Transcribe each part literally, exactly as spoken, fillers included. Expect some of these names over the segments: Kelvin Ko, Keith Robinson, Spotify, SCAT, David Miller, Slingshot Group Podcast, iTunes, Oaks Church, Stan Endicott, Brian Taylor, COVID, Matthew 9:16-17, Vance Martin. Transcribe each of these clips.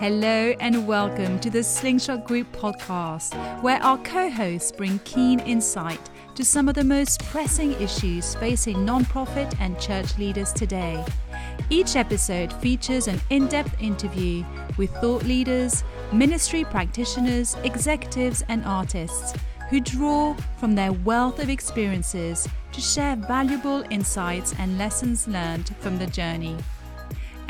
Hello and welcome to the Slingshot Group Podcast, where our co-hosts bring keen insight to some of the most pressing issues facing nonprofit and church leaders today. Each episode features an in-depth interview with thought leaders, ministry practitioners, executives and artists who draw from their wealth of experiences to share valuable insights and lessons learned from the journey.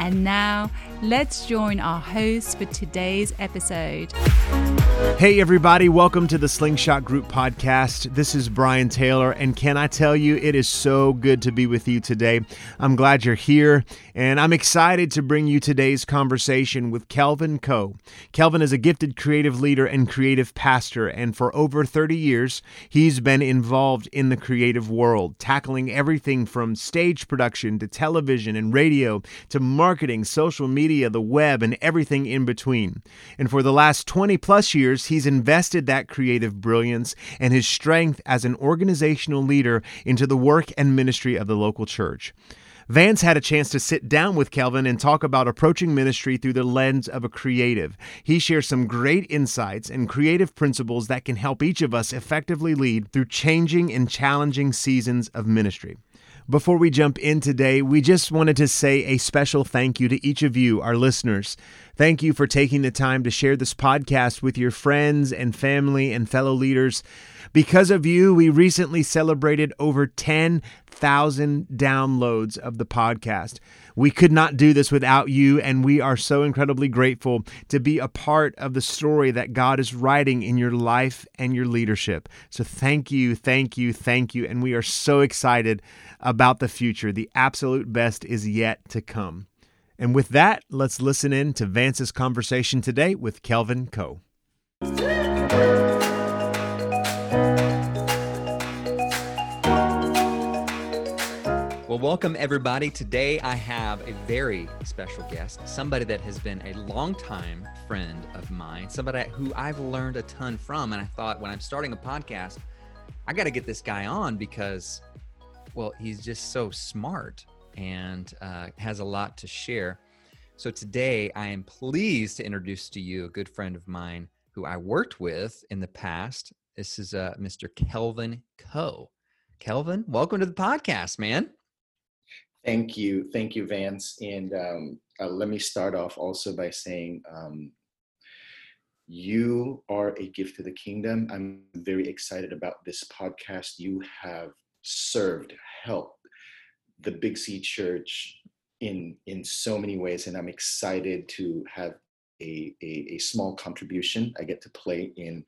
And now, let's join our hosts for today's episode. Hey everybody, welcome to the Slingshot Group Podcast. This is Brian Taylor, and can I tell you, it is so good to be with you today. I'm glad you're here, and I'm excited to bring you today's conversation with Kelvin Ko. Kelvin is a gifted creative leader and creative pastor, and for over thirty years, he's been involved in the creative world, tackling everything from stage production to television and radio to marketing, social media, the web, and everything in between. And for the last twenty plus years, he's invested that creative brilliance and his strength as an organizational leader into the work and ministry of the local church. Vance had a chance to sit down with Kelvin and talk about approaching ministry through the lens of a creative. He shares some great insights and creative principles that can help each of us effectively lead through changing and challenging seasons of ministry. Before we jump in today, we just wanted to say a special thank you to each of you, our listeners. Thank you for taking the time to share this podcast with your friends and family and fellow leaders. Because of you, we recently celebrated over ten thousand downloads of the podcast. We could not do this without you, and we are so incredibly grateful to be a part of the story that God is writing in your life and your leadership. So thank you, thank you, thank you, and we are so excited about the future. The absolute best is yet to come. And with that, let's listen in to Vance's conversation today with Kelvin Ko. Well, welcome everybody. Today I have a very special guest, somebody that has been a longtime friend of mine, somebody who I've learned a ton from. And I thought, when I'm starting a podcast, I got to get this guy on because, well, he's just so smart and uh, has a lot to share. So today I am pleased to introduce to you a good friend of mine who I worked with in the past. This is uh, Mister Kelvin Ko. Kelvin, welcome to the podcast, man. Thank you. Thank you, Vance. And um, uh, let me start off also by saying um, you are a gift to the kingdom. I'm very excited about this podcast. You have served, helped the Big C Church in in so many ways, and I'm excited to have a, a, a small contribution I get to play in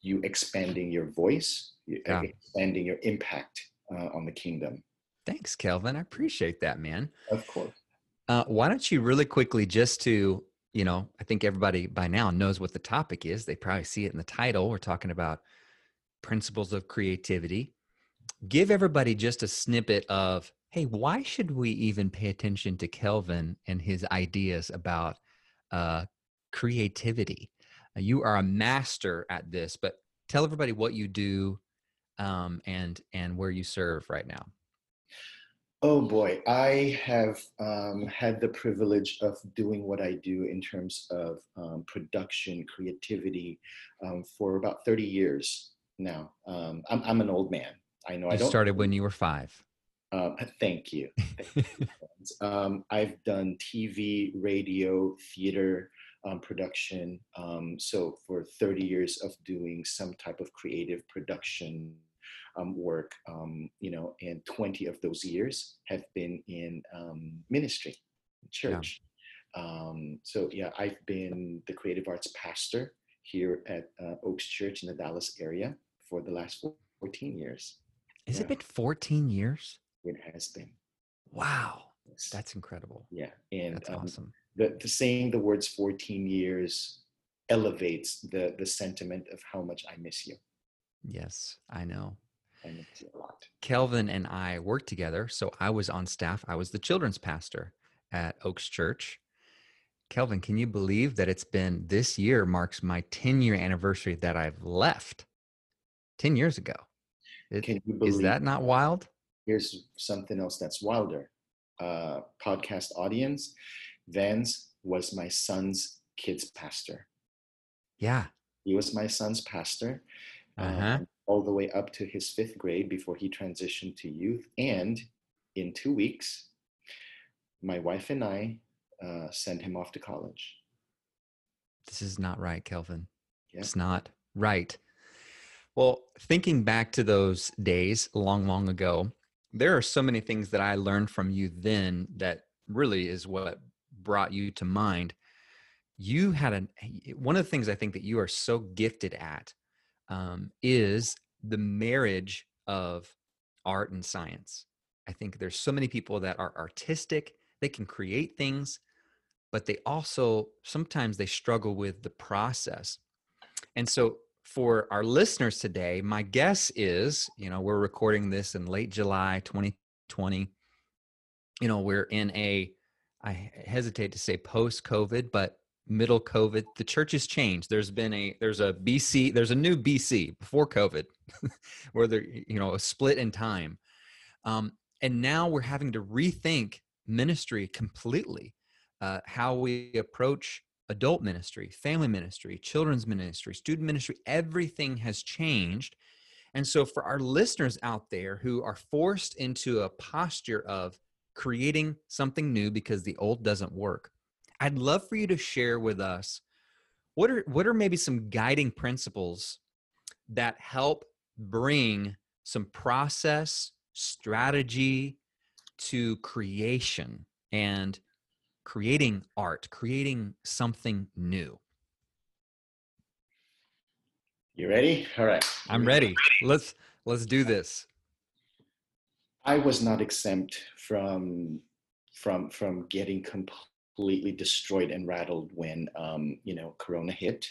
you expanding your voice, yeah. expanding your impact uh, on the kingdom. Thanks, Kelvin. I appreciate that, man. Of course. Uh, why don't you really quickly, just to, you know, I think everybody by now knows what the topic is. They probably see it in the title. We're talking about principles of creativity. Give everybody just a snippet of, hey, why should we even pay attention to Kelvin and his ideas about uh, creativity? Uh, you are a master at this, but tell everybody what you do um, and and where you serve right now. Oh boy, I have um, had the privilege of doing what I do in terms of um, production, creativity um, for about thirty years now. Um, I'm, I'm an old man. I know you I don't- You started when you were five. Uh, thank you. Thank you. um, I've done T V, radio, theater um, production. Um, so for thirty years of doing some type of creative production Um, work, um, you know, and twenty of those years have been in um, ministry, church. Yeah. Um, so yeah, I've been the creative arts pastor here at uh, Oaks Church in the Dallas area for the last fourteen years. Has yeah. it been fourteen years? It has been. Wow. Yes. That's incredible. Yeah. And that's um, awesome. The, the saying the words fourteen years elevates the the sentiment of how much I miss you. Yes, I know. And it's a lot. Kelvin and I worked together. So I was on staff. I was the children's pastor at Oaks Church. Kelvin, can you believe that it's been, this year marks my ten year anniversary that I've left ten years ago. It, can you believe? Is that not wild? Here's something else that's wilder. Uh, podcast audience. Vance was my son's kid's pastor. Yeah. He was my son's pastor uh-huh. um, all the way up to his fifth grade before he transitioned to youth. And in two weeks, my wife and I uh, sent him off to college. This is not right, Kelvin. Yeah. It's not right. Well, thinking back to those days long, long ago, there are so many things that I learned from you then that really is what brought you to mind. You had an, one of the things I think that you are so gifted at um, is the marriage of art and science. I think there's so many people that are artistic, they can create things, but they also, sometimes they struggle with the process. And so for our listeners today, my guess is, you know, we're recording this in late July, twenty twenty. You know, we're in a, I hesitate to say post-COVID, but middle COVID, the church has changed. There's been a, there's a B C, there's a new B C before COVID, where there, you know, a split in time. Um, and now we're having to rethink ministry completely, uh, how we approach adult ministry, family ministry, children's ministry, student ministry, everything has changed. And so for our listeners out there who are forced into a posture of creating something new because the old doesn't work, I'd love for you to share with us what are what are maybe some guiding principles that help bring some process, strategy to creation and creating art, creating something new. You ready? All right. I'm ready. Let's let's do this. I was not exempt from from from getting completely destroyed and rattled when um, you know Corona hit.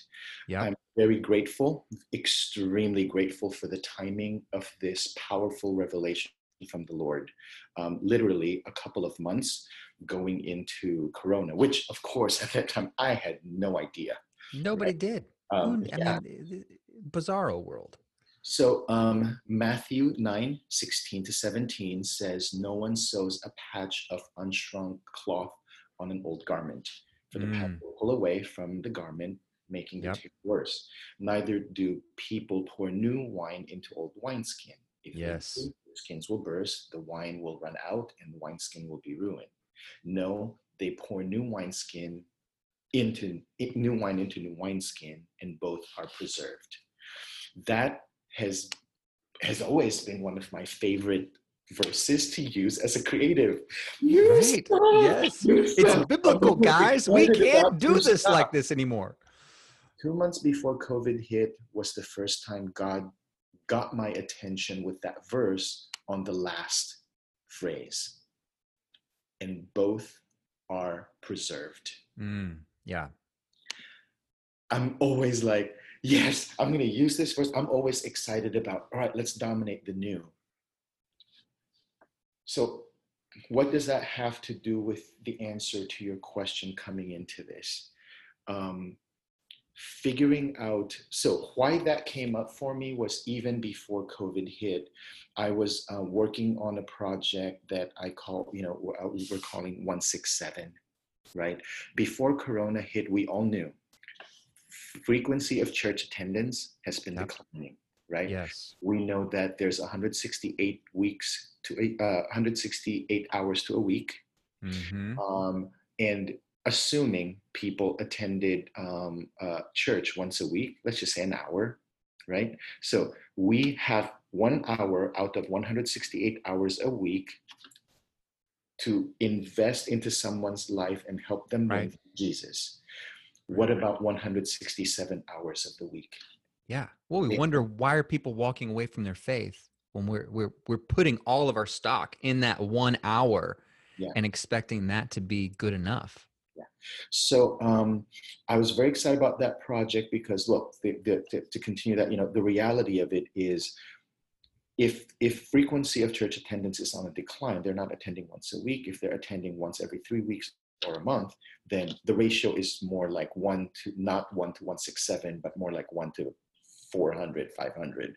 Yeah. I'm very grateful, extremely grateful for the timing of this powerful revelation from the Lord. Um, literally a couple of months going into Corona, which of course at that time I had no idea. Nobody right? did. Um, I yeah. mean, bizarro world. So um, Matthew nine sixteen to seventeen says, "No one sews a patch of unshrunk cloth on an old garment, for mm. the patch will pull away from the garment, making yep. the taste worse. Neither do people pour new wine into old wineskin. If yes. they do, the skins will burst, the wine will run out, and the wineskin will be ruined. No, they pour new wineskin into new wine into new wineskin, and both are preserved." That has has always been one of my favorite verses to use as a creative. Right. Yes, it's biblical, guys. We can't do this like this anymore. Two months before COVID hit was the first time God got my attention with that verse on the last phrase. And both are preserved. Mm, yeah. I'm always like, yes, I'm going to use this verse. I'm always excited about, all right, let's dominate the new. So what does that have to do with the answer to your question coming into this? Um, figuring out, so why that came up for me was even before COVID hit, I was uh, working on a project that I call, you know, we were calling one six seven, right? Before Corona hit, we all knew frequency of church attendance has been yep. declining, right? Yes. We know that there's one hundred sixty-eight weeks to a, uh, one hundred sixty-eight hours to a week. Mm-hmm. Um, and assuming people attended um, uh, church once a week, let's just say an hour, right? So we have one hour out of one hundred sixty-eight hours a week to invest into someone's life and help them right. with Jesus. What about one hundred sixty-seven hours of the week? Yeah. Well, we it, wonder why are people walking away from their faith when we're we're we're putting all of our stock in that one hour yeah. and expecting that to be good enough. Yeah. So um, I was very excited about that project because, look, the, the, to, to continue that, you know, the reality of it is, if if frequency of church attendance is on a decline, they're not attending once a week. If they're attending once every three weeks or a month, then the ratio is more like one to, not one to one sixty-seven, but more like one to four hundred, five hundred. Right.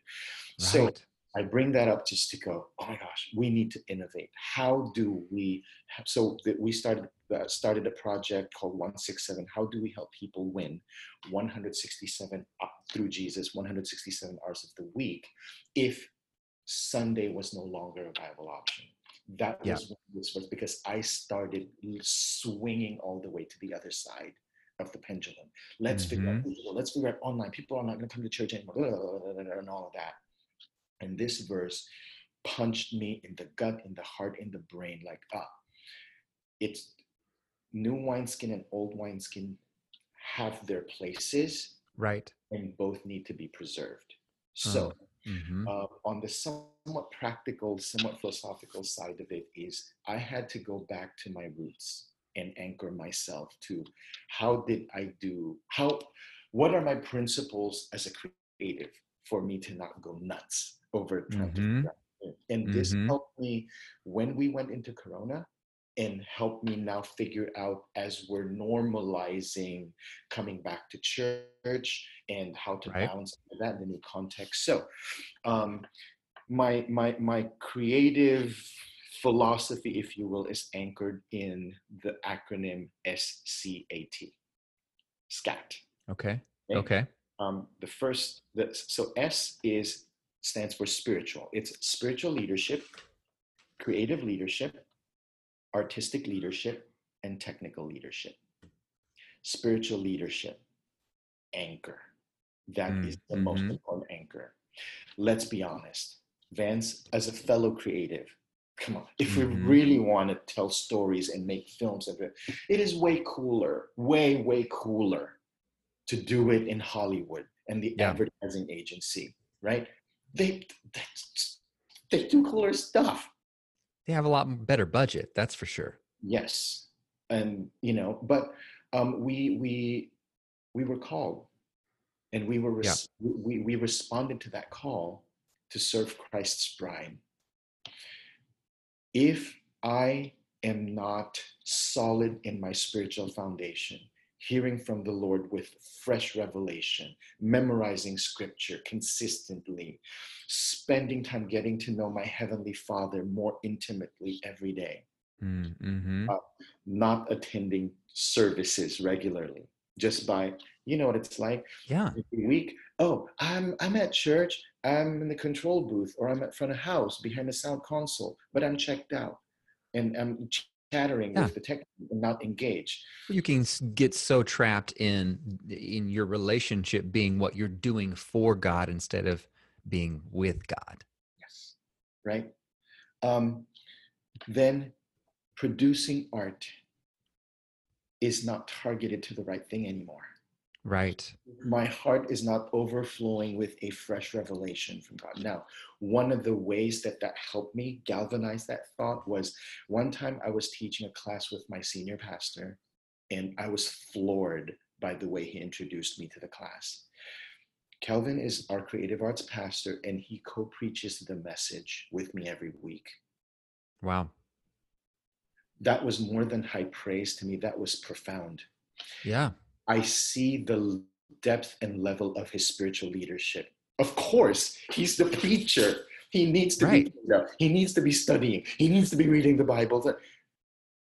So I bring that up just to go, oh my gosh, we need to innovate. How do we, have, so that we started uh, started a project called one sixty-seven, how do we help people win one hundred sixty-seven up through Jesus, one hundred sixty-seven hours of the week, if Sunday was no longer a viable option? That yeah. was, was because I started swinging all the way to the other side of the pendulum. Let's mm-hmm. figure out digital, let's figure out online, people are not going to come to church anymore, blah, blah, blah, blah, blah, and all of that. And this verse punched me in the gut, in the heart, in the brain, like, ah, it's new wineskin and old wineskin have their places. Right. And both need to be preserved. So mm-hmm. uh, on the somewhat practical, somewhat philosophical side of it is I had to go back to my roots and anchor myself to how did I do, how, what are my principles as a creative for me to not go nuts over trying mm-hmm. to and mm-hmm. this helped me when we went into Corona and helped me now figure out as we're normalizing coming back to church and how to right. balance that in the new context. So um, my my my creative philosophy, if you will, is anchored in the acronym S C A T. SCAT. Okay. Okay. okay. Um, the first, the, so S is stands for spiritual. It's spiritual leadership, creative leadership, artistic leadership, and technical leadership. Spiritual leadership, anchor. That mm, is the mm-hmm. most important anchor. Let's be honest, Vance, as a fellow creative, come on, if we mm-hmm. really want to tell stories and make films of it, it is way cooler, way, way cooler to do it in Hollywood and the yeah. advertising agency, right? They, they they do cooler stuff. They have a lot better budget, that's for sure. Yes, and you know, but um, we we we were called, and we were res- yeah. we we responded to that call to serve Christ's bride. If I am not solid in my spiritual foundation, hearing from the Lord with fresh revelation, memorizing scripture consistently, spending time getting to know my Heavenly Father more intimately every day, mm-hmm. uh, not attending services regularly, just by, you know what it's like? Yeah. Every week, oh, I'm I'm at church, I'm in the control booth, or I'm at front of house, behind the sound console, but I'm checked out, and I'm chattering yeah. with the tech and not engaged. You can get so trapped in in your relationship being what you're doing for God instead of being with God. Yes. Right. Um, then producing art is not targeted to the right thing anymore. Right. My heart is not overflowing with a fresh revelation from God. Now, one of the ways that that helped me galvanize that thought was one time I was teaching a class with my senior pastor, and I was floored by the way he introduced me to the class. Kelvin is our creative arts pastor, and he co-preaches the message with me every week. Wow. That was more than high praise to me. That was profound. Yeah. I see the depth and level of his spiritual leadership. Of course, he's the preacher. He needs to right. be, you know, he needs to be studying. He needs to be reading the Bible.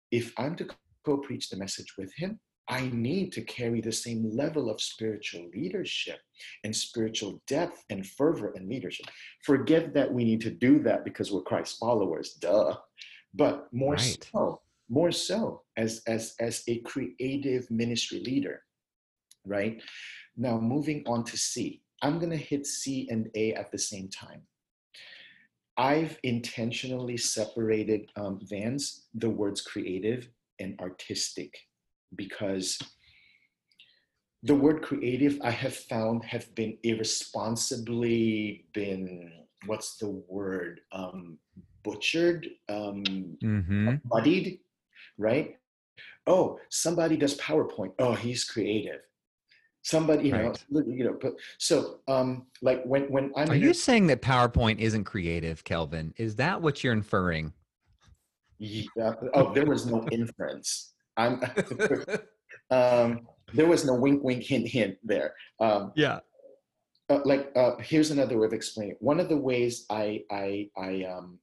If I'm to co-preach the message with him, I need to carry the same level of spiritual leadership and spiritual depth and fervor and leadership. Forget that we need to do that because we're Christ followers, duh. But more right. so, more so as, as, as a creative ministry leader. Right? Now, moving on to C. I'm going to hit C and A at the same time. I've intentionally separated, um, Vance, the words creative and artistic, because the word creative I have found have been irresponsibly been, what's the word, um, butchered, um, mm-hmm. muddied, right? Oh, somebody does PowerPoint. Oh, he's creative. Somebody, you right. know, you know, but so, um, like when, when I'm, are you saying that PowerPoint isn't creative, Kelvin? Is that what you're inferring? Yeah. Oh, there was no inference. I'm, um, there was no wink, wink, hint, hint there. Um, yeah. uh, like, uh, here's another way of explaining it. One of the ways I, I, I um,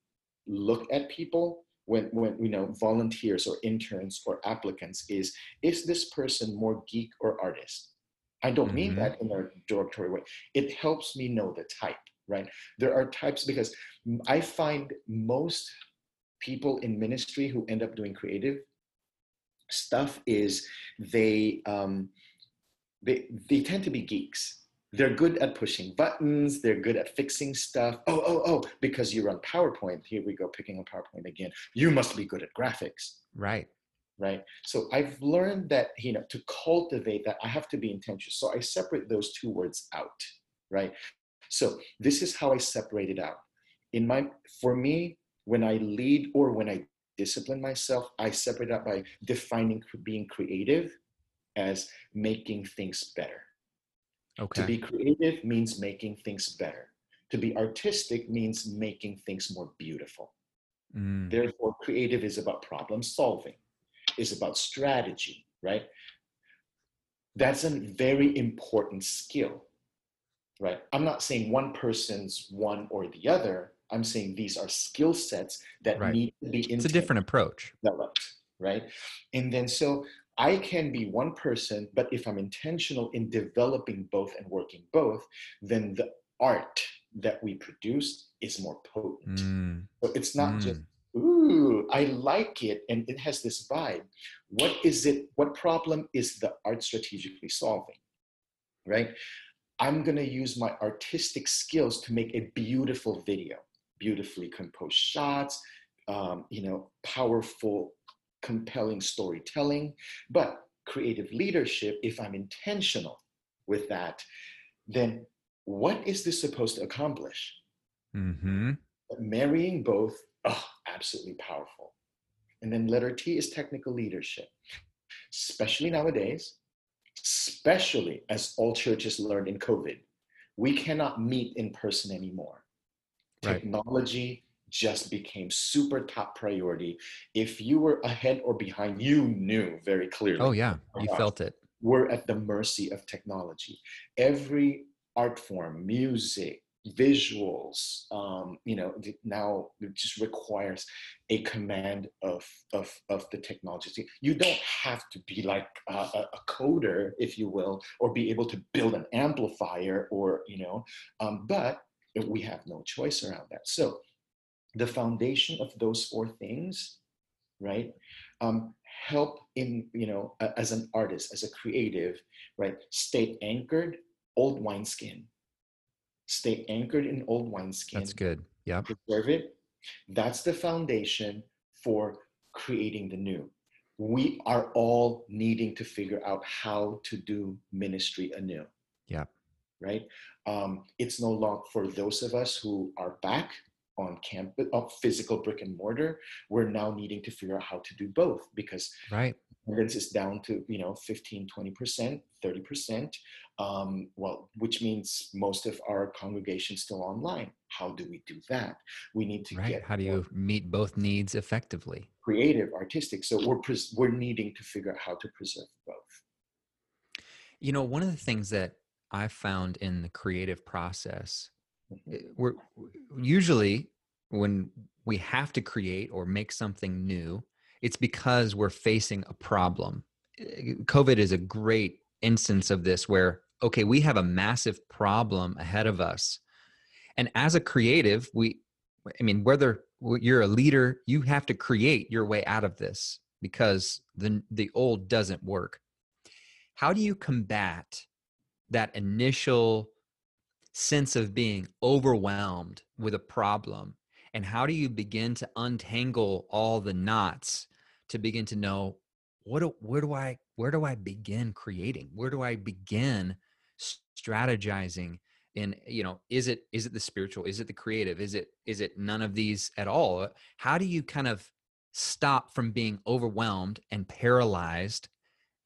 look at people when, when, you know, volunteers or interns or applicants is, is this person more geek or artist? I don't mean mm-hmm. that in a derogatory way. It helps me know the type, right? There are types, because I find most people in ministry who end up doing creative stuff is they um, they they tend to be geeks. They're good at pushing buttons. They're good at fixing stuff. Oh, oh, oh, because you run PowerPoint. Here we go, picking on PowerPoint again. You must be good at graphics. Right. Right. So I've learned that, you know, to cultivate that, I have to be intentional. So I separate those two words out. Right. So this is how I separate it out. In my, for me, when I lead or when I discipline myself, I separate out by defining being creative as making things better. Okay. To be creative means making things better. To be artistic means making things more beautiful. Mm. Therefore, creative is about problem solving, is about strategy, right? That's a very important skill, right? I'm not saying one person's one or the other. I'm saying these are skill sets that right. need to be it's a different approach. Developed, right? And then so I can be one person, but if I'm intentional in developing both and working both, then the art that we produce is more potent. Mm. So it's not mm. just, ooh, I like it and it has this vibe. What is it? What problem is the art strategically solving, right? I'm going to use my artistic skills to make a beautiful video. Beautifully composed shots, um, you know, powerful, compelling storytelling. But creative leadership, if I'm intentional with that, then what is this supposed to accomplish? Mm-hmm. Marrying both, oh, absolutely powerful. And then letter T is technical leadership, especially nowadays, especially as all churches learned in COVID, we cannot meet in person anymore. Technology right. just became super top priority. If you were ahead or behind, you knew very clearly. Oh yeah, you uh, felt it. We're at the mercy of technology. Every art form, music, visuals, um, you know, now it just requires a command of, of, of the technology. You don't have to be like uh, a, a coder, if you will, or be able to build an amplifier or, you know, um, but we have no choice around that. So the foundation of those four things, right, um, help in, you know, a, as an artist, as a creative, right, stay anchored, old wineskin. Stay anchored in old wineskin. That's good. Yeah. Preserve it. That's the foundation for creating the new. We are all needing to figure out how to do ministry anew. Yeah. Right. Um, it's no longer for those of us who are back on campus, of physical brick and mortar. We're now needing to figure out how to do both because right. attendance is down to, you know, fifteen, twenty percent, thirty percent. Um, well, which means most of our congregation's still online. How do we do that? We need to right. get, how do you meet both needs effectively? Creative, artistic. So we're, pres- we're needing to figure out how to preserve both. You know, one of the things that I found in the creative process, we're usually when we have to create or make something new, it's because we're facing a problem. COVID is a great instance of this where, okay, we have a massive problem ahead of us. And as a creative, we, I mean, whether you're a leader, you have to create your way out of this because the, the old doesn't work. How do you combat that initial sense of being overwhelmed with a problem? And how do you begin to untangle all the knots to begin to know what do, where do I, where do I begin creating? Where do I begin strategizing? And, you know, is it, is it the spiritual? Is it the creative? Is it, is it none of these at all? How do you kind of stop from being overwhelmed and paralyzed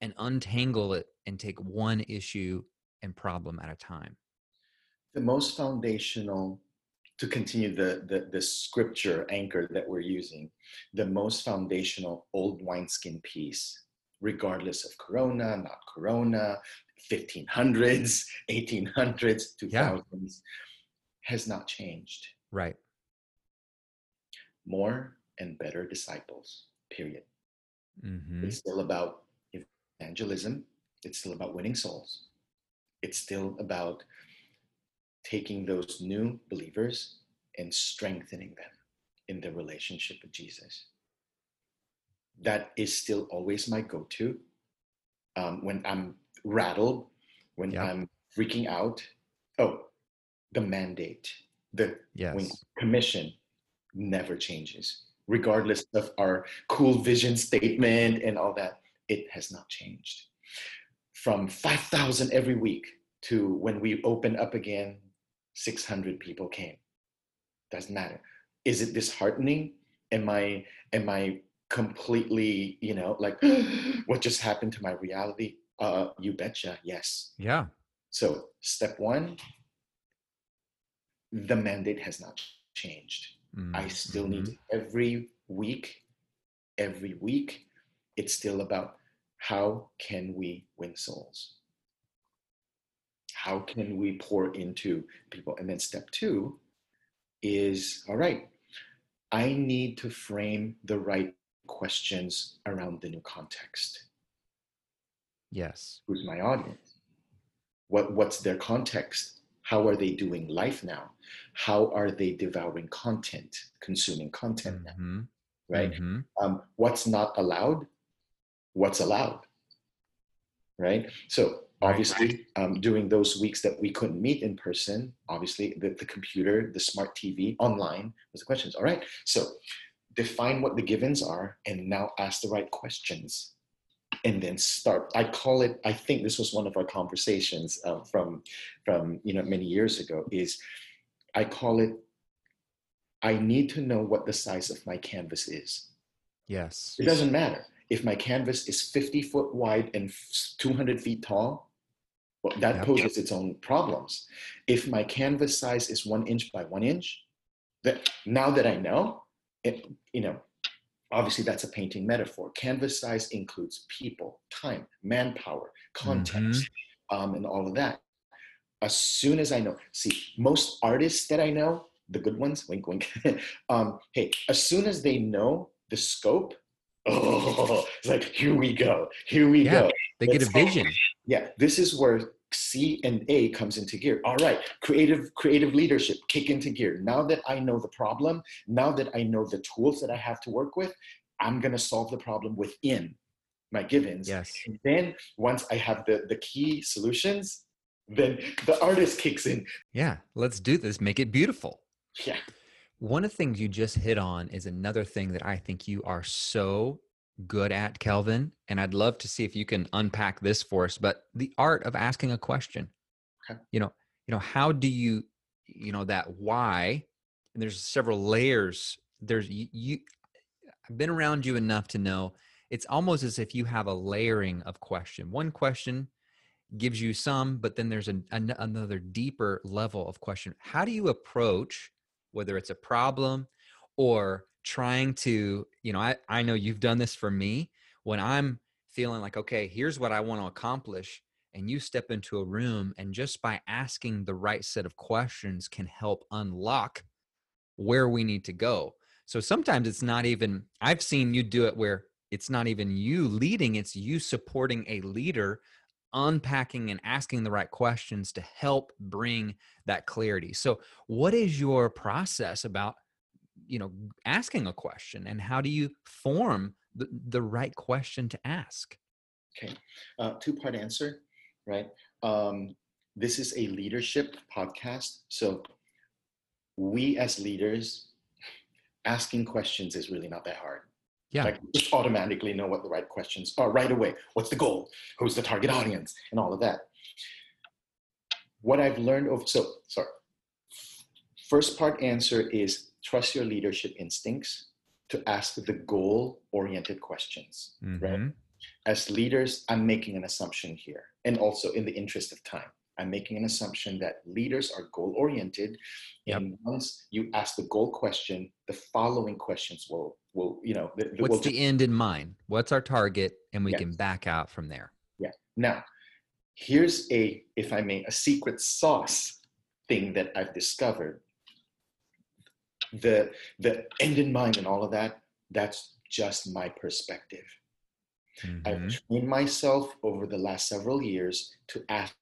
and untangle it and take one issue and problem at a time? The most foundational, to continue the, the, the scripture anchor that we're using, the most foundational old wineskin piece, regardless of corona, not corona, fifteen hundreds, eighteen hundreds, two thousands, yeah. has not changed. Right. More and better disciples, period. Mm-hmm. It's still about evangelism. It's still about winning souls. It's still about taking those new believers and strengthening them in their relationship with Jesus. That is still always my go-to. Um, when I'm rattled, when yeah. I'm freaking out, oh, the mandate, the yes. commission never changes. Regardless of our cool vision statement and all that, it has not changed. From five thousand every week to when we open up again, six hundred people came. Doesn't matter. Is it disheartening? Am I, am I completely, you know, like what just happened to my reality? Uh, you betcha. Yes. Yeah. So step one, the mandate has not changed. Mm-hmm. I still need mm-hmm. every week, every week, it's still about how can we win souls? How can we pour into people? And then step two is, all right, I need to frame the right questions around the new context. Yes. Who's my audience? What, what's their context? How are they doing life now? How are they devouring content, consuming content now? Mm-hmm. Right? Mm-hmm. Um, what's not allowed? What's allowed? Right? So obviously, um, during those weeks that we couldn't meet in person, obviously the, the computer, the smart T V, online was the questions. All right. So define what the givens are and now ask the right questions. And then start, I call it, I think this was one of our conversations uh, from, from, you know, many years ago is, I call it, I need to know what the size of my canvas is. Yes. It doesn't matter. If my canvas is fifty foot wide and two hundred feet tall, well, that yep. poses its own problems. If my canvas size is one inch by one inch, that now that I know, it, you know, obviously, that's a painting metaphor. Canvas size includes people, time, manpower, context, mm-hmm. um, and all of that. As soon as I know, see, most artists that I know, the good ones, wink, wink, um, hey, as soon as they know the scope, oh, it's like, here we go, here we yeah, go. They Let's get a vision. Go. Yeah, this is where C and A comes into gear. All right, creative creative leadership, kick into gear. Now that I know the problem, now that I know the tools that I have to work with, I'm going to solve the problem within my givens. Yes. And then once I have the, the key solutions, then the artist kicks in. Yeah, let's do this. Make it beautiful. Yeah. One of the things you just hit on is another thing that I think you are so good at, Kelvin, and I'd love to see if you can unpack this for us, but the art of asking a question. Okay. You know, you know, how do you, you know, that why, and there's several layers. There's you, you, I've been around you enough to know it's almost as if you have a layering of question. One question gives you some, but then there's an, an, another deeper level of question. How do you approach, whether it's a problem or trying to, you know, I, I know you've done this for me when I'm feeling like, okay, here's what I want to accomplish. And you step into a room and just by asking the right set of questions can help unlock where we need to go. So sometimes it's not even, I've seen you do it where it's not even you leading, it's you supporting a leader, unpacking and asking the right questions to help bring that clarity. So what is your process about, you know, asking a question, and how do you form the, the right question to ask? Okay. Uh, two-part answer, right? Um, this is a leadership podcast. So we as leaders, asking questions is really not that hard. Yeah. Like we just automatically know what the right questions are right away. What's the goal? Who's the target audience? And all of that. What I've learned over, so, sorry. First part answer is, trust your leadership instincts to ask the goal-oriented questions, mm-hmm. right? As leaders, I'm making an assumption here. And also in the interest of time, I'm making an assumption that leaders are goal-oriented. Yep. And once you ask the goal question, the following questions will, will you know. The, the, What's will the t- end in mind? What's our target? And we yeah. can back out from there. Yeah. Now, here's a, if I may, a secret sauce thing that I've discovered. The, the end in mind and all of that, that's just my perspective. Mm-hmm. I've trained myself over the last several years to ask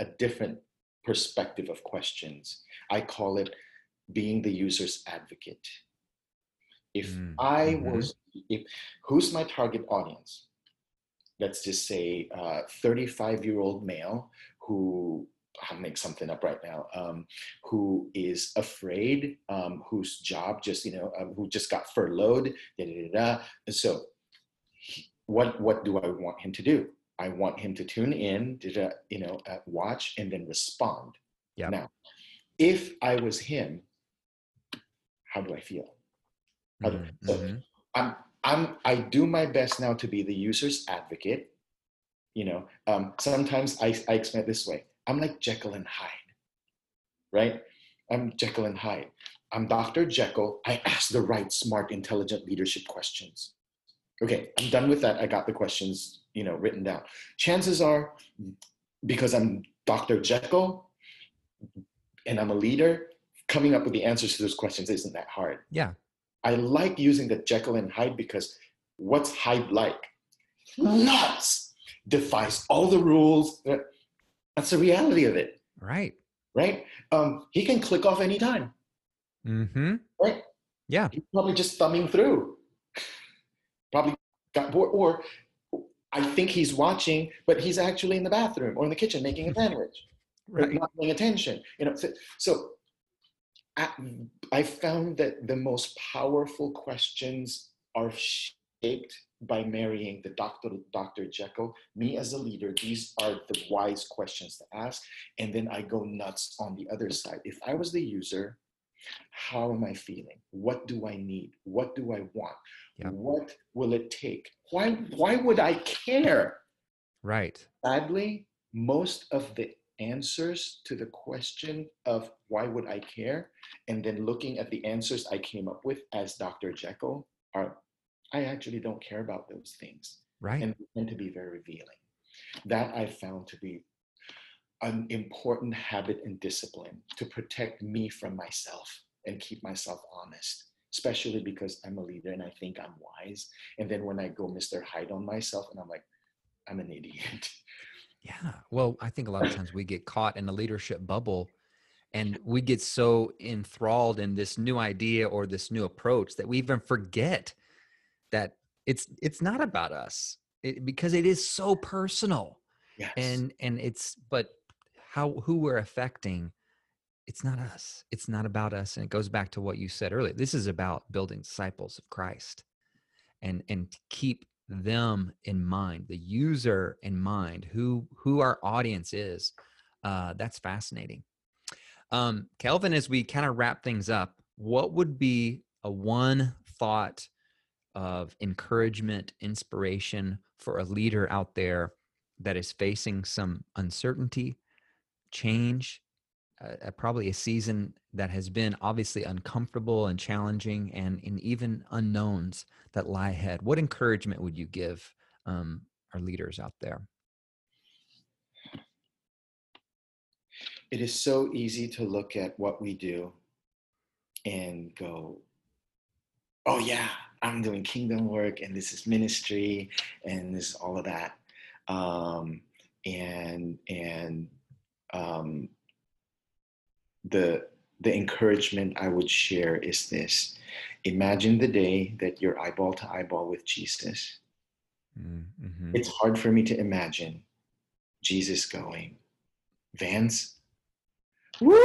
a different perspective of questions. I call it being the user's advocate. If mm-hmm. I was, if who's my target audience? Let's just say uh, thirty-five-year-old male who, I'll make something up right now, um, who is afraid, um, whose job just, you know, um, who just got furloughed, da, da, da, da. And so he, what, what do I want him to do? I want him to tune in, da, da, you know, uh, watch and then respond. Yep. Now, if I was him, how do I feel? How do, mm-hmm. So I'm, I'm, I do my best now to be the user's advocate. You know, um, sometimes I, I explain it this way. I'm like Jekyll and Hyde, right? I'm Jekyll and Hyde. I'm Doctor Jekyll. I ask the right, smart, intelligent leadership questions. Okay, I'm done with that. I got the questions, you know, written down. Chances are, because I'm Doctor Jekyll and I'm a leader, coming up with the answers to those questions isn't that hard. Yeah. I like using the Jekyll and Hyde because what's Hyde like? Nuts! Defies all the rules. That's the reality of it. Right. Right? Um, he can click off anytime. Mm-hmm. Right? Yeah. He's probably just thumbing through. Probably got bored. Or I think he's watching, but he's actually in the bathroom or in the kitchen making a sandwich. Right. Not paying attention. You know, so, so I, I found that the most powerful questions are shaped by marrying the doctor, Doctor Jekyll, me as a leader. These are the wise questions to ask. And then I go nuts on the other side. If I was the user, how am I feeling? What do I need? What do I want? Yeah. What will it take? Why, why would I care? Right. Sadly, most of the answers to the question of why would I care? And then looking at the answers I came up with as Doctor Jekyll are, I actually don't care about those things. Right. And, and to be very revealing. That I found to be an important habit and discipline to protect me from myself and keep myself honest, especially because I'm a leader and I think I'm wise. And then when I go Mister Hyde on myself and I'm like, I'm an idiot. Yeah. Well, I think a lot of times we get caught in the leadership bubble and we get so enthralled in this new idea or this new approach that we even forget that it's it's not about us it, because it is so personal. Yes. and and it's but how who we're affecting, it's not us, it's not about us. And it goes back to what you said earlier. This is about building disciples of Christ and and keep them in mind, the user in mind, who who our audience is. Uh, that's fascinating. Um, Kelvin, as we kind of wrap things up, what would be a one thought of encouragement, inspiration for a leader out there that is facing some uncertainty, change, uh, probably a season that has been obviously uncomfortable and challenging and in even unknowns that lie ahead? What encouragement would you give um, our leaders out there? It is so easy to look at what we do and go, oh yeah, I'm doing kingdom work and this is ministry and this is all of that. Um, and and um, the the encouragement I would share is this. Imagine the day that you're eyeball to eyeball with Jesus. Mm-hmm. It's hard for me to imagine Jesus going, Vance, woo!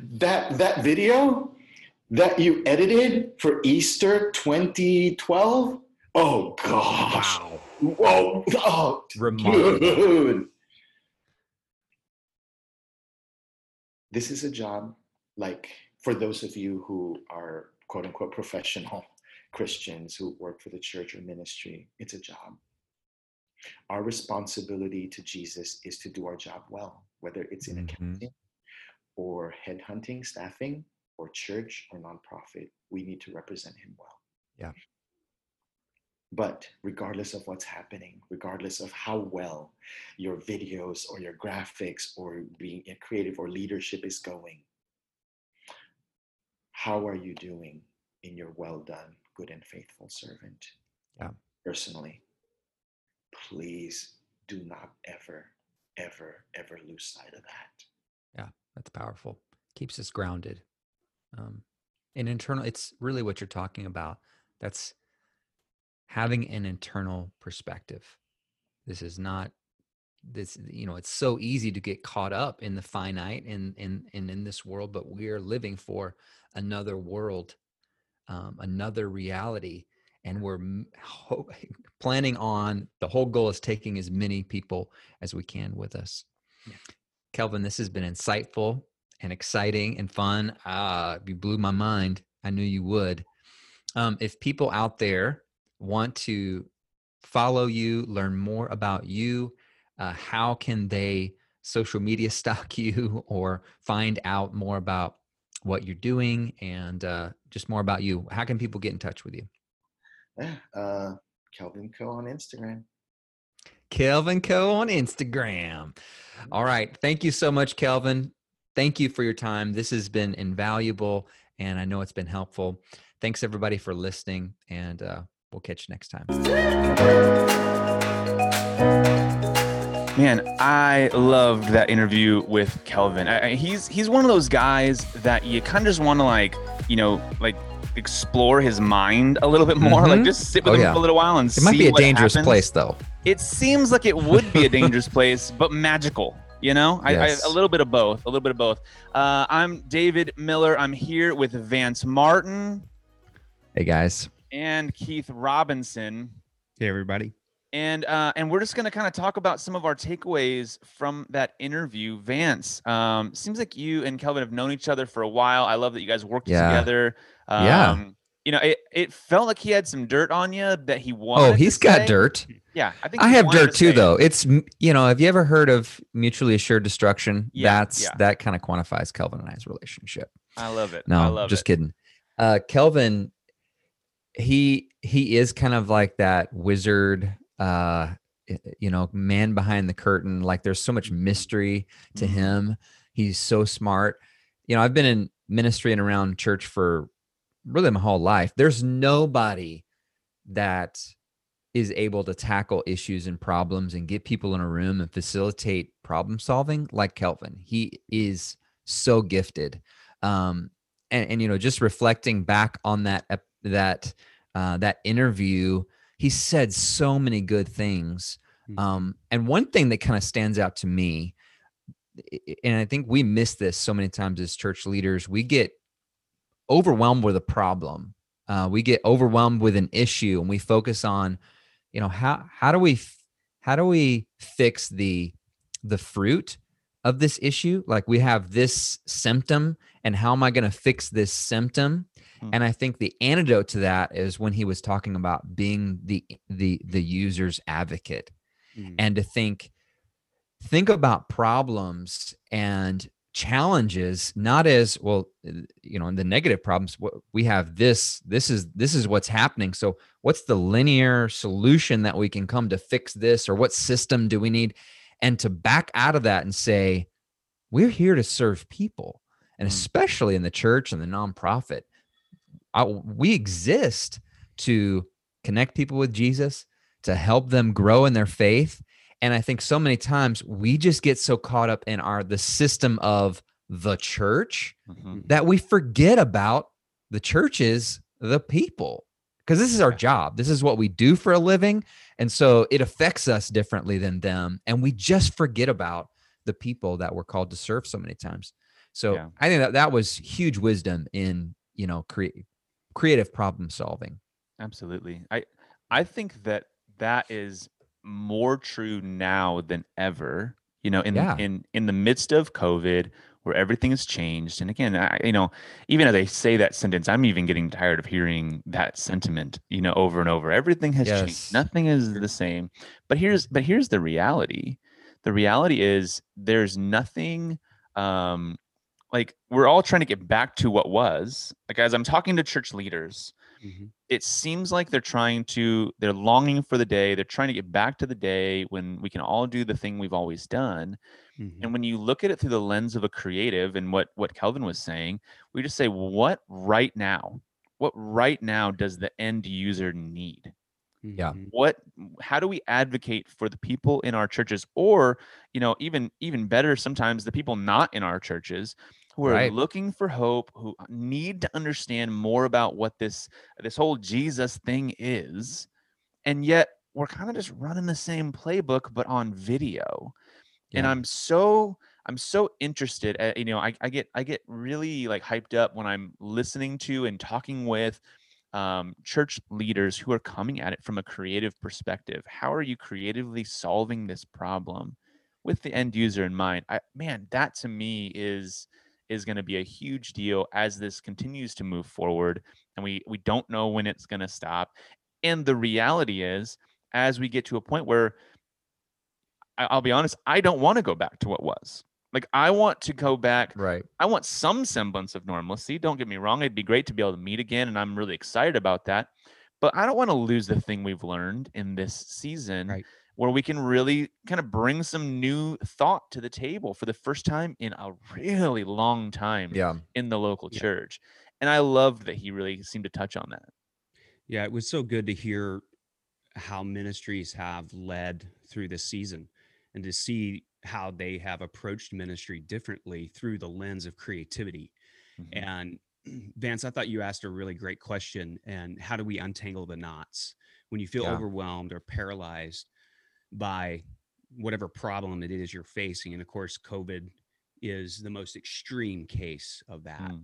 That that video that you edited for Easter twenty twelve? Oh, gosh. Wow. Whoa. Oh, remarkable. Dude. This is a job, like, for those of you who are, quote, unquote, professional Christians who work for the church or ministry, it's a job. Our responsibility to Jesus is to do our job well, whether it's in mm-hmm. accounting or headhunting, staffing, or church or nonprofit. We need to represent him well. Yeah. But regardless of what's happening, regardless of how well your videos or your graphics or being creative or leadership is going, how are you doing in your well done, good and faithful servant? Yeah. Personally, please do not ever, ever, ever lose sight of that. Yeah, that's powerful. Keeps us grounded. Um, and internal, it's really what you're talking about. That's having an internal perspective. This is not this, you know, it's so easy to get caught up in the finite and in, in, in this world, but we're living for another world, um, another reality. And we're ho- planning on, the whole goal is taking as many people as we can with us. Yeah. Kelvin, this has been insightful and exciting and fun. Ah, you blew my mind. I knew you would. Um, if people out there want to follow you, learn more about you, uh, how can they social media stalk you or find out more about what you're doing and uh, just more about you? How can people get in touch with you? Yeah, uh, Kelvin Ko on Instagram. Kelvin Ko on Instagram. All right. Thank you so much, Kelvin. Thank you for your time. This has been invaluable, and I know it's been helpful. Thanks, everybody, for listening, and uh, we'll catch you next time. Man, I loved that interview with Kelvin. I, I, he's he's one of those guys that you kind of just want to, like, you know, like, explore his mind a little bit more, mm-hmm. like just sit with oh, him yeah. for a little while and it see what happens. It might be a dangerous happens. place, though. It seems like it would be a dangerous place, but magical, you know? Yes. I, I, a little bit of both, a little bit of both. Uh, I'm David Miller. I'm here with Vance Martin. Hey, guys. And Keith Robinson. Hey, everybody. And uh, and we're just going to kind of talk about some of our takeaways from that interview. Vance, um, seems like you and Kelvin have known each other for a while. I love that you guys worked yeah. together. Um, yeah. You know, it, it felt like he had some dirt on you that he wanted. Oh, he's got say. dirt. Yeah. I think I have dirt to too, though. It's, you know, have you ever heard of mutually assured destruction? Yeah, That's yeah. That kind of quantifies Kelvin and I's relationship. I love it. No, I love just it. kidding. Uh, Kelvin, he he is kind of like that wizard, uh, you know, man behind the curtain. Like, there's so much mystery to mm-hmm. him. He's so smart. You know, I've been in ministry and around church for really my whole life. There's nobody that is able to tackle issues and problems and get people in a room and facilitate problem solving like Kelvin. He is so gifted. Um, and, and, you know, just reflecting back on that, that, uh, that interview, he said so many good things. Um, and one thing that kind of stands out to me, and I think we miss this so many times as church leaders, we get overwhelmed with a problem. Uh, we get overwhelmed with an issue, and we focus on, you know, how, how do we, how do we fix the, the fruit of this issue? Like, we have this symptom, and how am I going to fix this symptom? Hmm. And I think the antidote to that is when he was talking about being the, the, the user's advocate, hmm. and to think, think about problems and challenges not as, well, you know, in the negative problems, we have this, this is, this is what's happening. So what's the linear solution that we can come to fix this, or what system do we need? And to back out of that and say, we're here to serve people. And especially in the church and the nonprofit, I, we exist to connect people with Jesus, to help them grow in their faith. And I think so many times we just get so caught up in our the system of the church mm-hmm. that we forget about the churches, the people, because this is our job. This is what we do for a living. And so it affects us differently than them. And we just forget about the people that we're called to serve so many times. So yeah. I think that that was huge wisdom in, you know, cre- creative problem solving. Absolutely. I, I think that that is more true now than ever, you know, in, yeah. in, in the midst of COVID, where everything has changed. And again, I, you know, even as I say that sentence, I'm even getting tired of hearing that sentiment, you know, over and over. Everything has yes. changed. Nothing is the same, but here's, but here's the reality. The reality is there's nothing, um, like, we're all trying to get back to what was. Like, as I'm talking to church leaders, Mm-hmm. It seems like they're trying to, they're longing for the day. They're trying to get back to the day when we can all do the thing we've always done. Mm-hmm. And when you look at it through the lens of a creative and what, what Kelvin was saying, we just say, what right now, what right now does the end user need? Yeah. What, how do we advocate for the people in our churches, or, you know, even, even better, sometimes the people not in our churches who are right. looking for hope, who need to understand more about what this, this whole Jesus thing is. And yet we're kind of just running the same playbook, but on video. Yeah. And I'm so, I'm so interested at, you know, I, I get, I get really like hyped up when I'm listening to and talking with um, church leaders who are coming at it from a creative perspective. How are you creatively solving this problem with the end user in mind? I, man, that to me is, is going to be a huge deal as this continues to move forward. And we, we don't know when it's going to stop. And the reality is, as we get to a point where I, I'll be honest, I don't want to go back to what was. Like, I want to go back. Right. I want some semblance of normalcy. Don't get me wrong. It'd be great to be able to meet again. And I'm really excited about that. But I don't want to lose the thing we've learned in this season, right, where we can really kind of bring some new thought to the table for the first time in a really long time yeah. in the local yeah. church. And I loved that he really seemed to touch on that. Yeah, it was so good to hear how ministries have led through this season and to see how they have approached ministry differently through the lens of creativity. Mm-hmm. And Vance, I thought you asked a really great question. And how do we untangle the knots when you feel yeah. overwhelmed or paralyzed by whatever problem it is you're facing? And of course, COVID is the most extreme case of that. Mm.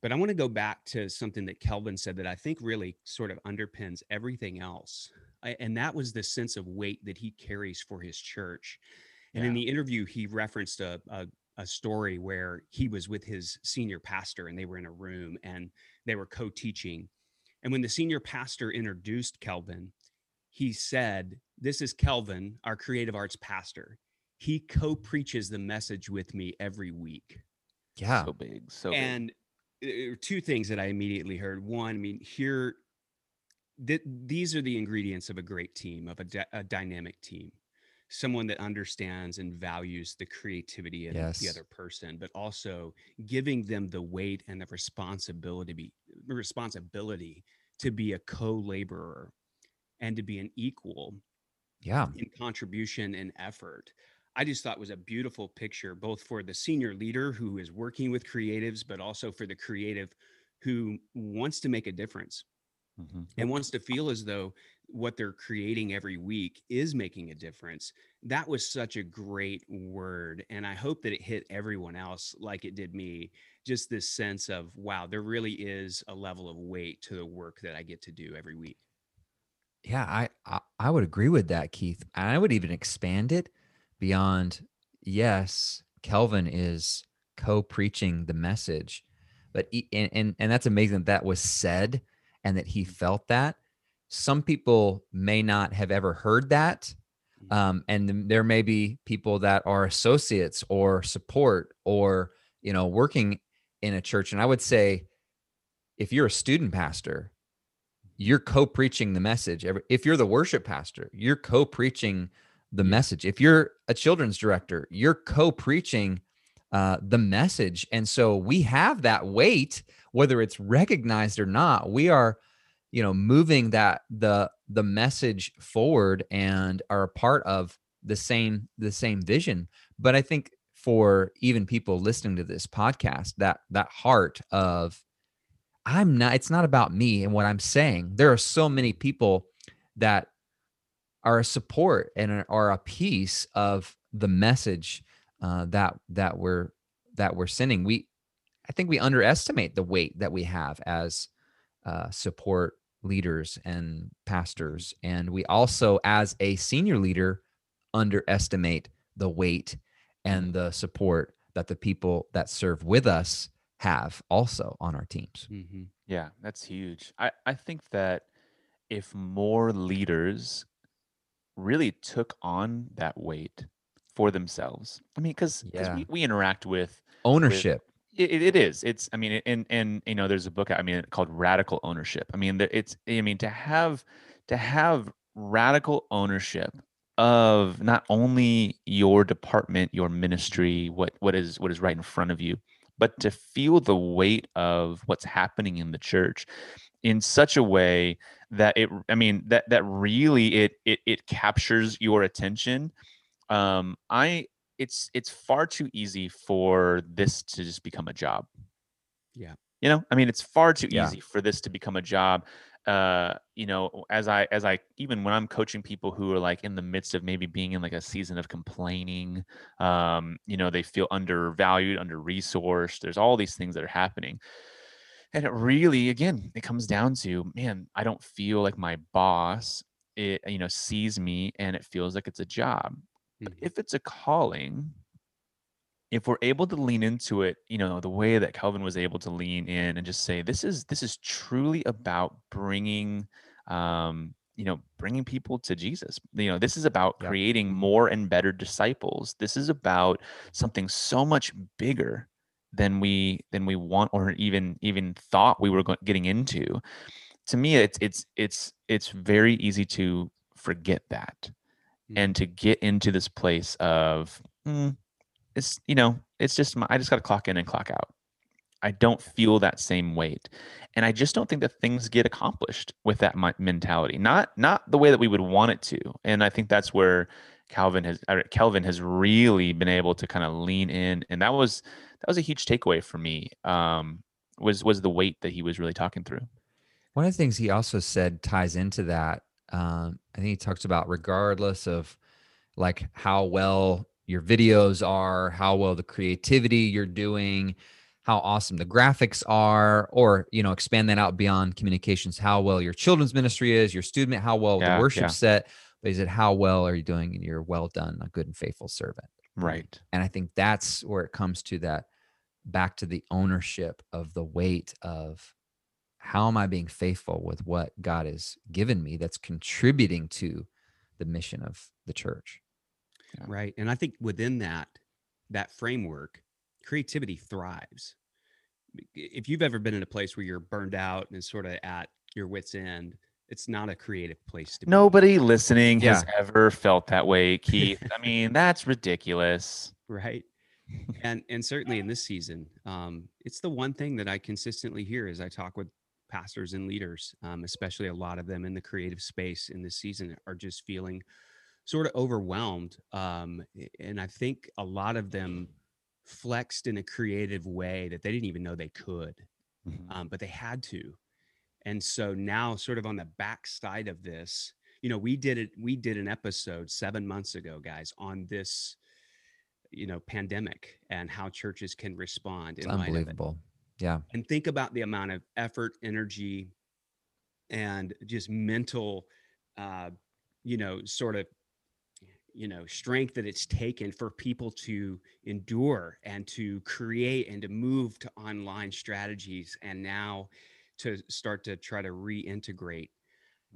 But I want to go back to something that Kelvin said that I think really sort of underpins everything else. I, and that was the sense of weight that he carries for his church. And yeah. in the interview, he referenced a, a, a story where he was with his senior pastor and they were in a room and they were co-teaching. And when the senior pastor introduced Kelvin, he said, "This is Kelvin, our creative arts pastor. He co-preaches the message with me every week." Yeah. So big. So and big. Two things that I immediately heard. One, I mean, here, th- these are the ingredients of a great team, of a, di- a dynamic team. Someone that understands and values the creativity of yes. the other person, but also giving them the weight and the responsibility, responsibility to be a co-laborer and to be an equal yeah. in contribution and effort. I just thought it was a beautiful picture, both for the senior leader who is working with creatives, but also for the creative who wants to make a difference mm-hmm. and wants to feel as though what they're creating every week is making a difference. That was such a great word. And I hope that it hit everyone else like it did me, just this sense of, wow, there really is a level of weight to the work that I get to do every week. Yeah, I, I, I would agree with that, Keith. And I would even expand it beyond, yes, Kelvin is co-preaching the message, but he, and, and and that's amazing that that was said and that he felt that. Some people may not have ever heard that, um, and there may be people that are associates or support or, you know, working in a church. And I would say, if you're a student pastor, you're co-preaching the message. If you're the worship pastor, you're co-preaching the message. If you're a children's director, you're co-preaching uh, the message. And so we have that weight, whether it's recognized or not. We are, you know, moving that the the message forward and are a part of the same the same vision. But I think for even people listening to this podcast, that that heart of, I'm not, it's not about me and what I'm saying. There are so many people that are a support and are a piece of the message uh, that, that we're, that we're sending. We, I think we underestimate the weight that we have as uh, support leaders and pastors. And we also, as a senior leader, underestimate the weight and the support that the people that serve with us have also on our teams. Mm-hmm. Yeah, that's huge. I, I think that if more leaders really took on that weight for themselves, I mean, because yeah. we, we interact with ownership. With, It, it is. It's, I mean, and, and, you know, there's a book, I mean, called Radical Ownership. I mean, it's, I mean, to have, to have radical ownership of not only your department, your ministry, what, what is, what is right in front of you, but to feel the weight of what's happening in the church in such a way that it, I mean, that, that really, it, it, it captures your attention. Um, I, It's it's far too easy for this to just become a job. Yeah, you know, I mean, it's far too yeah. easy for this to become a job. Uh, you know, as I as I even when I'm coaching people who are like in the midst of maybe being in like a season of complaining, um, you know, they feel undervalued, under-resourced. There's all these things that are happening, and it really, again, it comes down to, man, I don't feel like my boss, it, you know, sees me, and it feels like it's a job. But if it's a calling, if we're able to lean into it, you know, the way that Kelvin was able to lean in and just say, this is, this is truly about bringing, um, you know, bringing people to Jesus. You know, this is about yeah. creating more and better disciples. This is about something so much bigger than we, than we want, or even, even thought we were getting into. To me, it's, it's, it's, it's very easy to forget that. And to get into this place of, mm, it's, you know, it's just, my, I just got to clock in and clock out. I don't feel that same weight. And I just don't think that things get accomplished with that mentality, not, not the way that we would want it to. And I think that's where Kelvin has, or Kelvin has really been able to kind of lean in. And that was, that was a huge takeaway for me, um, was, was the weight that he was really talking through. One of the things he also said ties into that. Um, I think he talks about, regardless of like how well your videos are, how well the creativity you're doing, how awesome the graphics are, or, you know, expand that out beyond communications, how well your children's ministry is, your student, how well yeah, the worship yeah. set, but he said, how well are you doing in your well done, a good and faithful servant. Right. And I think that's where it comes to that, back to the ownership of the weight of, how am I being faithful with what God has given me that's contributing to the mission of the church? Yeah. Right. And I think within that, that framework, creativity thrives. If you've ever been in a place where you're burned out and sort of at your wit's end, it's not a creative place to be. Nobody listening yeah. has ever felt that way, Keith. I mean, that's ridiculous. Right. And, and certainly in this season, um, it's the one thing that I consistently hear as I talk with pastors and leaders, um, especially a lot of them in the creative space in this season, are just feeling sort of overwhelmed. Um, and I think a lot of them flexed in a creative way that they didn't even know they could, mm-hmm. um, but they had to. And so now sort of on the backside of this, you know, we did it, we did an episode seven months ago, guys, on this, you know, pandemic and how churches can respond. It's in light unbelievable. Of it. Yeah. And think about the amount of effort, energy, and just mental, uh, you know, sort of, you know, strength that it's taken for people to endure and to create and to move to online strategies, and now to start to try to reintegrate.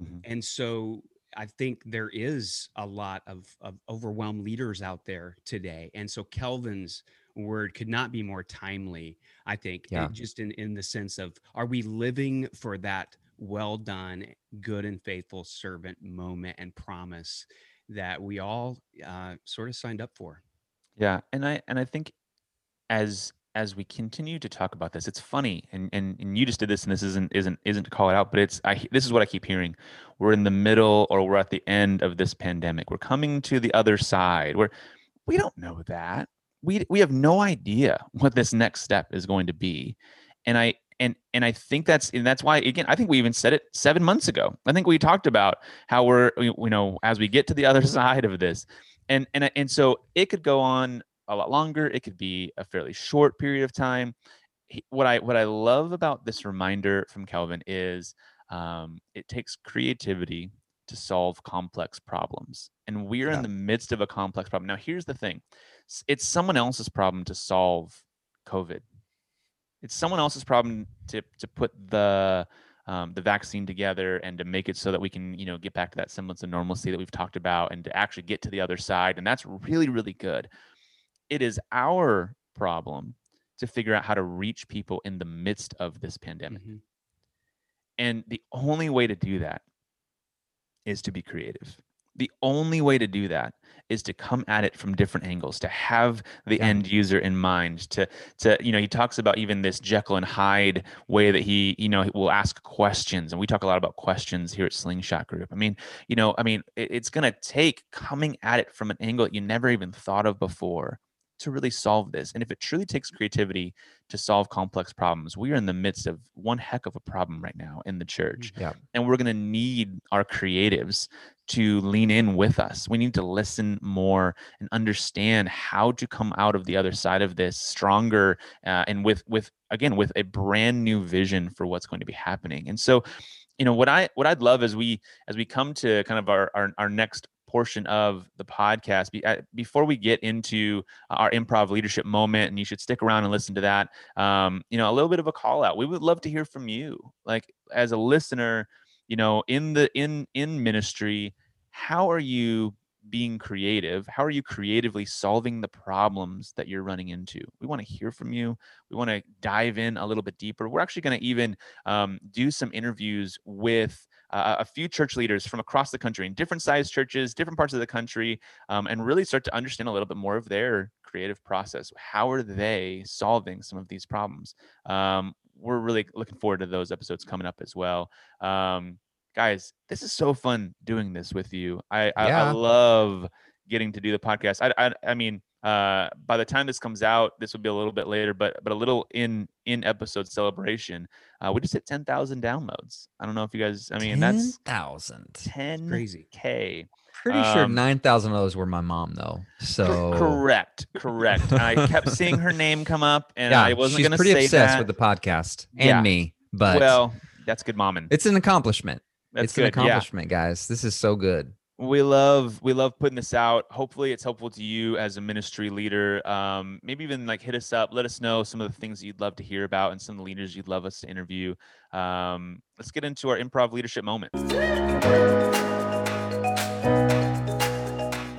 Mm-hmm. And so I think there is a lot of, of overwhelmed leaders out there today. And so Kelvin's word could not be more timely, I think, yeah. just in, in the sense of, are we living for that well done, good and faithful servant moment and promise that we all uh, sort of signed up for? Yeah. And I, and I think as, as we continue to talk about this, it's funny, and, and and you just did this, and this isn't isn't isn't to call it out, but it's I this is what I keep hearing. We're in the middle, or we're at the end of this pandemic. We're coming to the other side. We're we don't know that. We we have no idea what this next step is going to be. And I and and I think that's and that's why, again, I think we even said it seven months ago. I think we talked about how we're, you know, as we get to the other side of this, and and and so it could go on a lot longer. It could be a fairly short period of time. He, what I what I love about this reminder from Kelvin is um, it takes creativity to solve complex problems, and we're yeah. in the midst of a complex problem. Now, here's the thing: it's someone else's problem to solve COVID. It's someone else's problem to to put the um, the vaccine together and to make it so that we can, you know, get back to that semblance of normalcy that we've talked about, and to actually get to the other side. And that's really, really good. It is our problem to figure out how to reach people in the midst of this pandemic. Mm-hmm. And the only way to do that is to be creative. The only way to do that is to come at it from different angles, to have the yeah. end user in mind, to, to, you know, he talks about even this Jekyll and Hyde way that he, you know, will ask questions. And we talk a lot about questions here at Slingshot Group. I mean, you know, I mean, it, it's going to take coming at it from an angle that you never even thought of before to really solve this. And if it truly takes creativity to solve complex problems, we are in the midst of one heck of a problem right now in the church. Yeah. And we're going to need our creatives to lean in with us. We need to listen more and understand how to come out of the other side of this stronger uh, and with, with, again, with a brand new vision for what's going to be happening. And so, you know, what I, what I'd love as we, as we come to kind of our, our, our next portion of the podcast, be, uh, before we get into our improv leadership moment, and you should stick around and listen to that, um, you know, a little bit of a call out. We would love to hear from you. Like, as a listener, you know, in the, in, in ministry, how are you being creative? How are you creatively solving the problems that you're running into? We want to hear from you. We want to dive in a little bit deeper. We're actually going to even um, do some interviews with Uh, a few church leaders from across the country in different sized churches, different parts of the country, um, and really start to understand a little bit more of their creative process. How are they solving some of these problems? Um, we're really looking forward to those episodes coming up as well. Um, guys, this is so fun doing this with you. I, I, yeah. I love getting to do the podcast. I, I, I mean, uh, by the time this comes out, this will be a little bit later, but, but a little in, in episode celebration, uh, we just hit ten thousand downloads. I don't know if you guys, I mean, ten that's thousand. ten crazy K. Pretty um, sure nine thousand of those were my mom though. So correct. Correct. I kept seeing her name come up and yeah, I wasn't going to say that. She's pretty obsessed with the podcast and yeah. me, but well, that's good momming. It's an accomplishment. That's it's good. an accomplishment yeah. guys. This is so good. We love, we love putting this out. Hopefully it's helpful to you as a ministry leader. Um, maybe even like hit us up, let us know some of the things that you'd love to hear about and some of the leaders you'd love us to interview. Um, let's get into our improv leadership moment.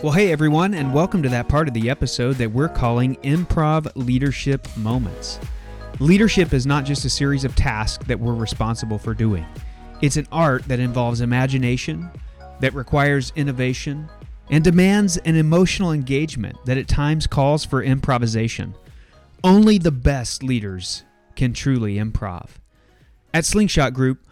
Well, hey everyone, and welcome to that part of the episode that we're calling Improv Leadership Moments. Leadership is not just a series of tasks that we're responsible for doing. It's an art that involves imagination, that requires innovation, and demands an emotional engagement that at times calls for improvisation. Only the best leaders can truly improv. At Slingshot Group,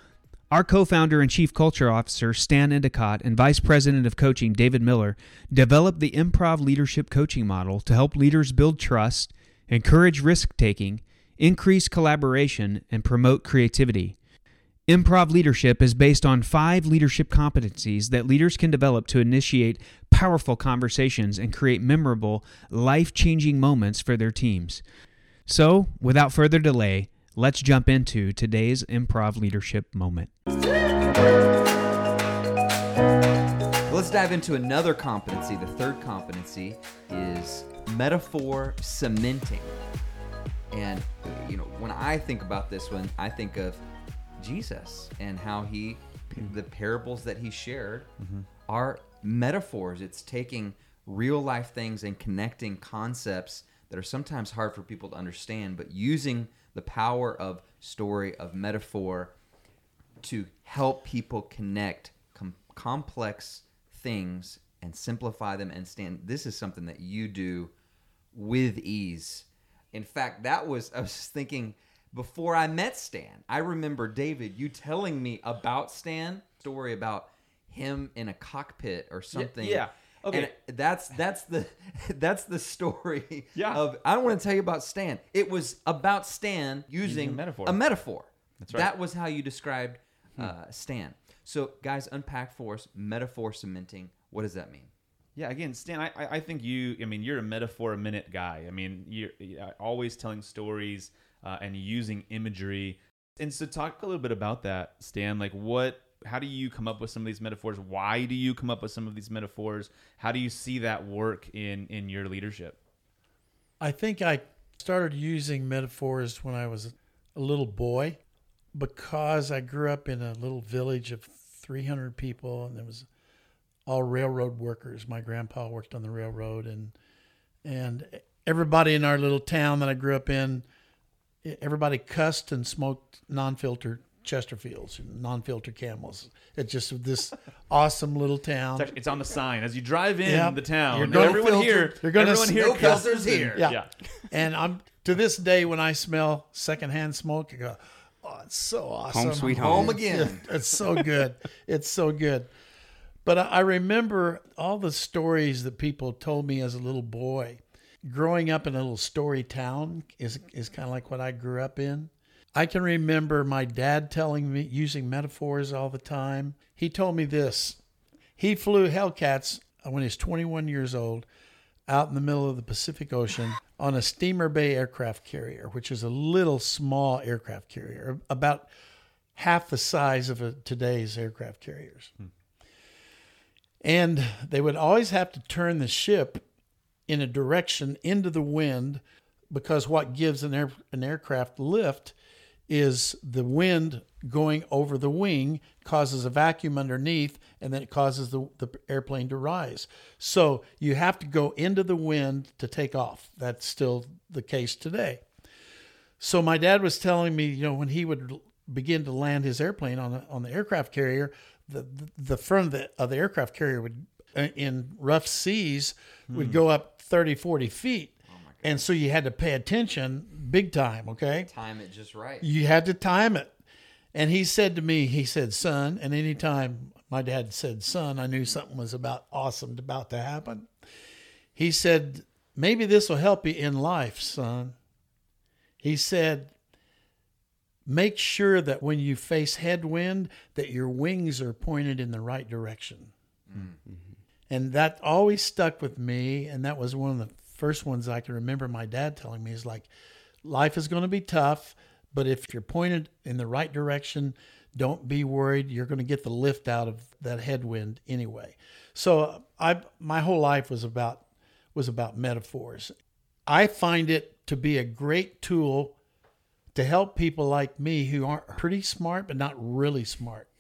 our co-founder and chief culture officer, Stan Endicott, and vice president of coaching, David Miller, developed the improv leadership coaching model to help leaders build trust, encourage risk-taking, increase collaboration, and promote creativity. Improv leadership is based on five leadership competencies that leaders can develop to initiate powerful conversations and create memorable, life-changing moments for their teams. So, without further delay, let's jump into today's improv leadership moment. Let's dive into another competency. The third competency is metaphor cementing. And, you know, when I think about this one, I think of Jesus and how he, the parables that he shared mm-hmm. are metaphors. It's taking real life things and connecting concepts that are sometimes hard for people to understand, but using the power of story, of metaphor, to help people connect com- complex things and simplify them and stand. This is something that you do with ease. In fact, that was, I was thinking, before I met Stan, I remember, David, you telling me about Stan, story about him in a cockpit or something. Yeah. yeah. Okay. And that's that's the that's the story yeah. of I want to tell you about Stan. It was about Stan using, using a metaphor. A metaphor. That's right. That was how you described uh, Stan. So, guys, unpack for us metaphor cementing. What does that mean? Yeah, again, Stan, I I think you I mean you're a metaphor a minute guy. I mean, you're, you're always telling stories. Uh, and using imagery. And so talk a little bit about that, Stan. Like what, how do you come up with some of these metaphors? Why do you come up with some of these metaphors? How do you see that work in, in your leadership? I think I started using metaphors when I was a little boy because I grew up in a little village of three hundred people and it was all railroad workers. My grandpa worked on the railroad and and everybody in our little town that I grew up in everybody cussed and smoked non-filtered Chesterfields, non-filter Camels. It's just this awesome little town. It's, actually, it's on the sign as you drive in yep. the town. You're gonna everyone filter, here, you're gonna everyone here, no filters here. Yeah. yeah. And I'm to this day when I smell secondhand smoke, I go, "Oh, it's so awesome! Home sweet home, home again. Yeah, it's so good. It's so good." But I, I remember all the stories that people told me as a little boy. Growing up in a little story town is is kind of like what I grew up in. I can remember my dad telling me, using metaphors all the time. He told me this. He flew Hellcats when he was twenty-one years old out in the middle of the Pacific Ocean on a Steamer Bay aircraft carrier, which is a little small aircraft carrier, about half the size of a, today's aircraft carriers. Hmm. And they would always have to turn the ship in a direction into the wind because what gives an, air, an aircraft lift is the wind going over the wing causes a vacuum underneath, and then it causes the, the airplane to rise. So you have to go into the wind to take off. That's still the case today. So my dad was telling me, you know, when he would begin to land his airplane on a, on the aircraft carrier, the the, the front of the, of the aircraft carrier would, in rough seas, hmm. would go up thirty, forty feet. And so you had to pay attention big time, okay? Time it just right. You had to time it. And he said to me, he said, son, and any time my dad said son, I knew something was about awesome about to happen. He said, maybe this will help you in life, son. He said, make sure that when you face headwind, that your wings are pointed in the right direction. Mm-hmm. And that always stuck with me, and that was one of the first ones I can remember my dad telling me is like, life is going to be tough, but if you're pointed in the right direction, don't be worried. You're going to get the lift out of that headwind anyway. So I, my whole life was about, was about metaphors. I find it to be a great tool to help people like me who aren't pretty smart, but not really smart.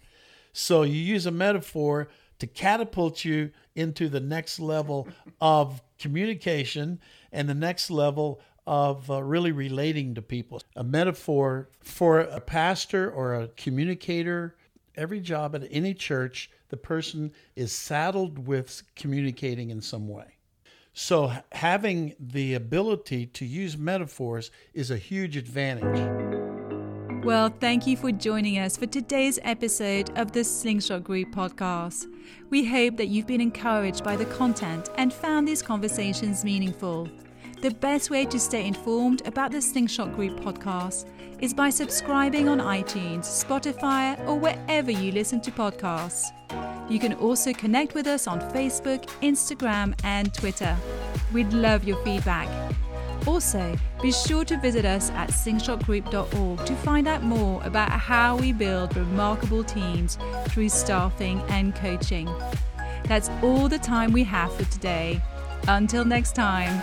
So you use a metaphor to catapult you into the next level of communication and the next level of uh, really relating to people. A metaphor for a pastor or a communicator, every job at any church, the person is saddled with communicating in some way. So having the ability to use metaphors is a huge advantage. Well, thank you for joining us for today's episode of the Slingshot Group Podcast. We hope that you've been encouraged by the content and found these conversations meaningful. The best way to stay informed about the Slingshot Group Podcast is by subscribing on iTunes, Spotify, or wherever you listen to podcasts. You can also connect with us on Facebook, Instagram, and Twitter. We'd love your feedback. Also, be sure to visit us at slingshot group dot org to find out more about how we build remarkable teams through staffing and coaching. That's all the time we have for today. Until next time.